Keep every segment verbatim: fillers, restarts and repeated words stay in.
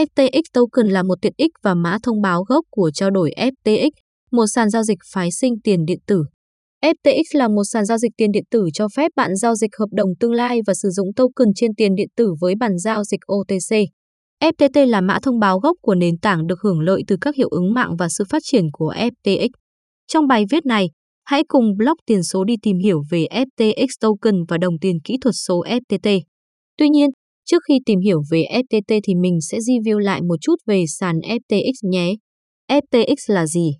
ép tê ích Token là một tiện ích và mã thông báo gốc của trao đổi ép tê ix, một sàn giao dịch phái sinh tiền điện tử. ép tê ích là một sàn giao dịch tiền điện tử cho phép bạn giao dịch hợp đồng tương lai và sử dụng token trên tiền điện tử với bàn giao dịch ô tê xê. ép tê tê là mã thông báo gốc của nền tảng được hưởng lợi từ các hiệu ứng mạng và sự phát triển của ép tê ích. Trong bài viết này, hãy cùng blog tiền số đi tìm hiểu về ép tê ích Token và đồng tiền kỹ thuật số ép tê tê. Tuy nhiên, trước khi tìm hiểu về ép tê tê thì mình sẽ review lại một chút về sàn ép tê ích nhé. ép tê ix là gì?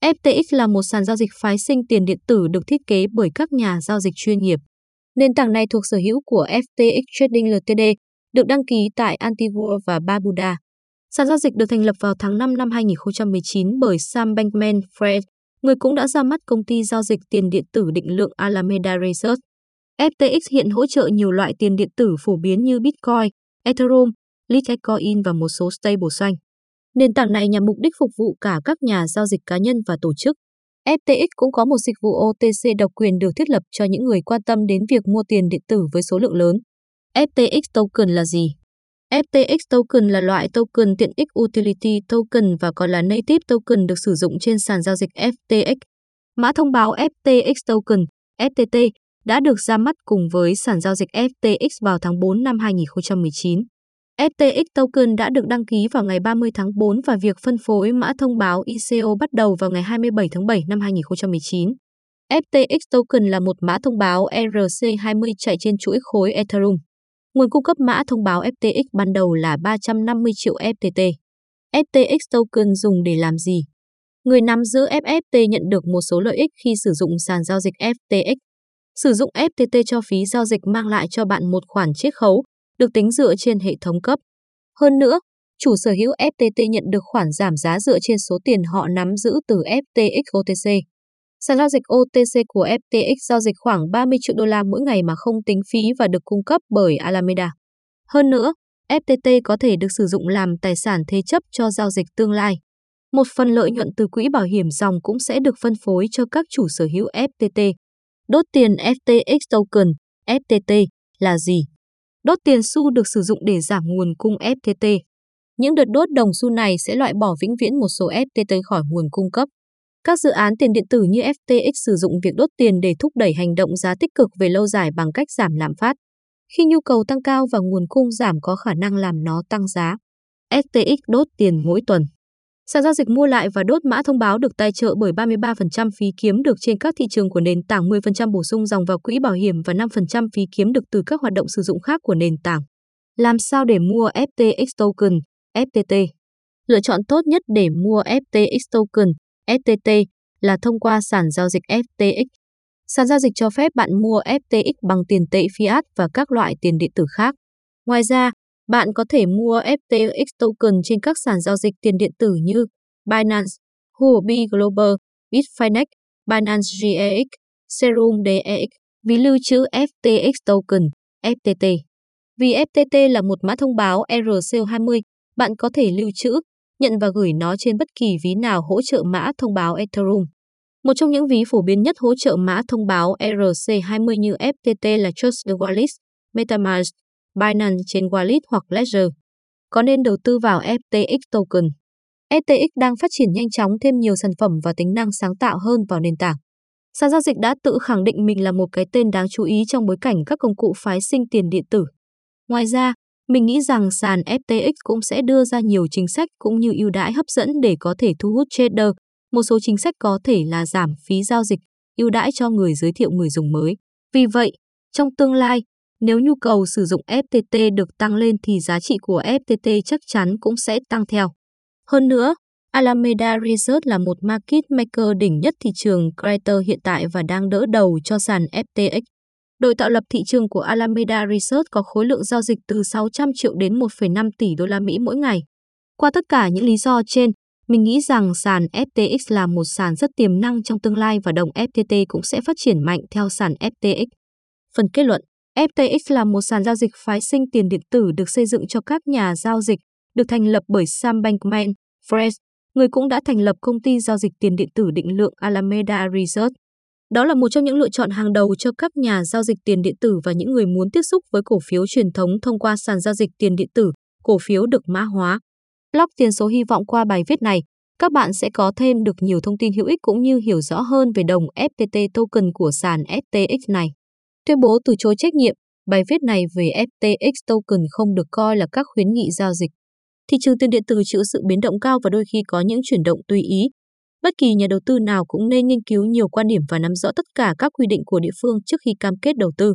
ép tê ích là một sàn giao dịch phái sinh tiền điện tử được thiết kế bởi các nhà giao dịch chuyên nghiệp. Nền tảng này thuộc sở hữu của ép tê ích Trading Limited, được đăng ký tại Antigua và Barbuda. Sàn giao dịch được thành lập vào tháng năm năm hai nghìn không trăm mười chín bởi Sam Bankman-Fried, người cũng đã ra mắt công ty giao dịch tiền điện tử định lượng Alameda Research. ép tê ích hiện hỗ trợ nhiều loại tiền điện tử phổ biến như Bitcoin, Ethereum, Litecoin và một số stablecoin. Nền tảng này nhằm mục đích phục vụ cả các nhà giao dịch cá nhân và tổ chức. ép tê ích cũng có một dịch vụ ô tê xê độc quyền được thiết lập cho những người quan tâm đến việc mua tiền điện tử với số lượng lớn. ép tê ích Token là gì? ép tê ích Token là loại token tiện ích Utility Token và còn là Native Token được sử dụng trên sàn giao dịch ép tê ích. Mã thông báo ép tê ích Token, ép tê tê, đã được ra mắt cùng với sàn giao dịch ép tê ích vào tháng tư năm hai nghìn không trăm mười chín. ép tê ix Token đã được đăng ký vào ngày ba mươi tháng tư và việc phân phối mã thông báo i xê o bắt đầu vào ngày hai mươi bảy tháng bảy năm hai nghìn không trăm mười chín. ép tê ix Token là một mã thông báo E R C hai mươi chạy trên chuỗi khối Ethereum. Nguồn cung cấp mã thông báo ép tê ix ban đầu là ba trăm năm mươi triệu ép tê tê. ép tê ix Token dùng để làm gì? Người nắm giữ ép ép tê nhận được một số lợi ích khi sử dụng sàn giao dịch ép tê ix. Sử dụng ép tê tê cho phí giao dịch mang lại cho bạn một khoản chiết khấu, được tính dựa trên hệ thống cấp. Hơn nữa, chủ sở hữu ép tê tê nhận được khoản giảm giá dựa trên số tiền họ nắm giữ từ ép tê ix ô tê xê. Sàn giao dịch ô tê xê của ép tê ix giao dịch khoảng ba mươi triệu đô la mỗi ngày mà không tính phí và được cung cấp bởi Alameda. Hơn nữa, ép tê tê có thể được sử dụng làm tài sản thế chấp cho giao dịch tương lai. Một phần lợi nhuận từ quỹ bảo hiểm dòng cũng sẽ được phân phối cho các chủ sở hữu ép tê tê. Đốt tiền ép tê ix Token, ép tê tê, là gì? Đốt tiền xu được sử dụng để giảm nguồn cung ép tê tê. Những đợt đốt đồng xu này sẽ loại bỏ vĩnh viễn một số ép tê tê khỏi nguồn cung cấp. Các dự án tiền điện tử như ép tê ix sử dụng việc đốt tiền để thúc đẩy hành động giá tích cực về lâu dài bằng cách giảm lạm phát. Khi nhu cầu tăng cao và nguồn cung giảm có khả năng làm nó tăng giá. ép tê ix đốt tiền mỗi tuần. Sàn giao dịch mua lại và đốt mã thông báo được tài trợ bởi ba mươi ba phần trăm phí kiếm được trên các thị trường của nền tảng, mười phần trăm bổ sung dòng vào quỹ bảo hiểm và năm phần trăm phí kiếm được từ các hoạt động sử dụng khác của nền tảng. Làm sao để mua ép tê ix Token, ép tê tê? Lựa chọn tốt nhất để mua ép tê ix Token, ép tê tê là thông qua sàn giao dịch ép tê ix. Sàn giao dịch cho phép bạn mua ép tê ix bằng tiền tệ fiat và các loại tiền điện tử khác. Ngoài ra, bạn có thể mua ép tê ix Token trên các sàn giao dịch tiền điện tử như Binance, Huobi Global, Bitfinex, Binance giê e ích, Serum Dex, ví lưu trữ ép tê ix Token, ép tê tê. Vì ép tê tê là một mã thông báo E R C hai mươi, bạn có thể lưu trữ, nhận và gửi nó trên bất kỳ ví nào hỗ trợ mã thông báo Ethereum. Một trong những ví phổ biến nhất hỗ trợ mã thông báo E R C hai mươi như ép tê tê là Trust Wallet, MetaMask, Binance trên Wallet hoặc Ledger. Có nên đầu tư vào ép tê ix Token? ép tê ix đang phát triển nhanh chóng thêm nhiều sản phẩm và tính năng sáng tạo hơn vào nền tảng. Sàn giao dịch đã tự khẳng định mình là một cái tên đáng chú ý trong bối cảnh các công cụ phái sinh tiền điện tử. Ngoài ra, mình nghĩ rằng sàn ép tê ix cũng sẽ đưa ra nhiều chính sách cũng như ưu đãi hấp dẫn để có thể thu hút trader. Một số chính sách có thể là giảm phí giao dịch, ưu đãi cho người giới thiệu người dùng mới. Vì vậy, trong tương lai, nếu nhu cầu sử dụng ép tê tê được tăng lên thì giá trị của ép tê tê chắc chắn cũng sẽ tăng theo. Hơn nữa, Alameda Research là một market maker đỉnh nhất thị trường crypto hiện tại và đang đỡ đầu cho sàn ép tê ix. Đội tạo lập thị trường của Alameda Research có khối lượng giao dịch từ sáu trăm triệu đến một phẩy năm tỷ đô la Mỹ mỗi ngày. Qua tất cả những lý do trên, mình nghĩ rằng sàn ép tê ix là một sàn rất tiềm năng trong tương lai và đồng ép tê tê cũng sẽ phát triển mạnh theo sàn ép tê ix. Phần kết luận, ép tê ix là một sàn giao dịch phái sinh tiền điện tử được xây dựng cho các nhà giao dịch, được thành lập bởi Sam Bankman-Fried, người cũng đã thành lập công ty giao dịch tiền điện tử định lượng Alameda Research. Đó là một trong những lựa chọn hàng đầu cho các nhà giao dịch tiền điện tử và những người muốn tiếp xúc với cổ phiếu truyền thống thông qua sàn giao dịch tiền điện tử, cổ phiếu được mã hóa. Blog Tiền Số hy vọng qua bài viết này, các bạn sẽ có thêm được nhiều thông tin hữu ích cũng như hiểu rõ hơn về đồng ép tê tê token của sàn ép tê ích này. Tuyên bố từ chối trách nhiệm, bài viết này về ép tê ích token không được coi là các khuyến nghị giao dịch. Thị trường tiền điện tử chịu sự biến động cao và đôi khi có những chuyển động tùy ý. Bất kỳ nhà đầu tư nào cũng nên nghiên cứu nhiều quan điểm và nắm rõ tất cả các quy định của địa phương trước khi cam kết đầu tư.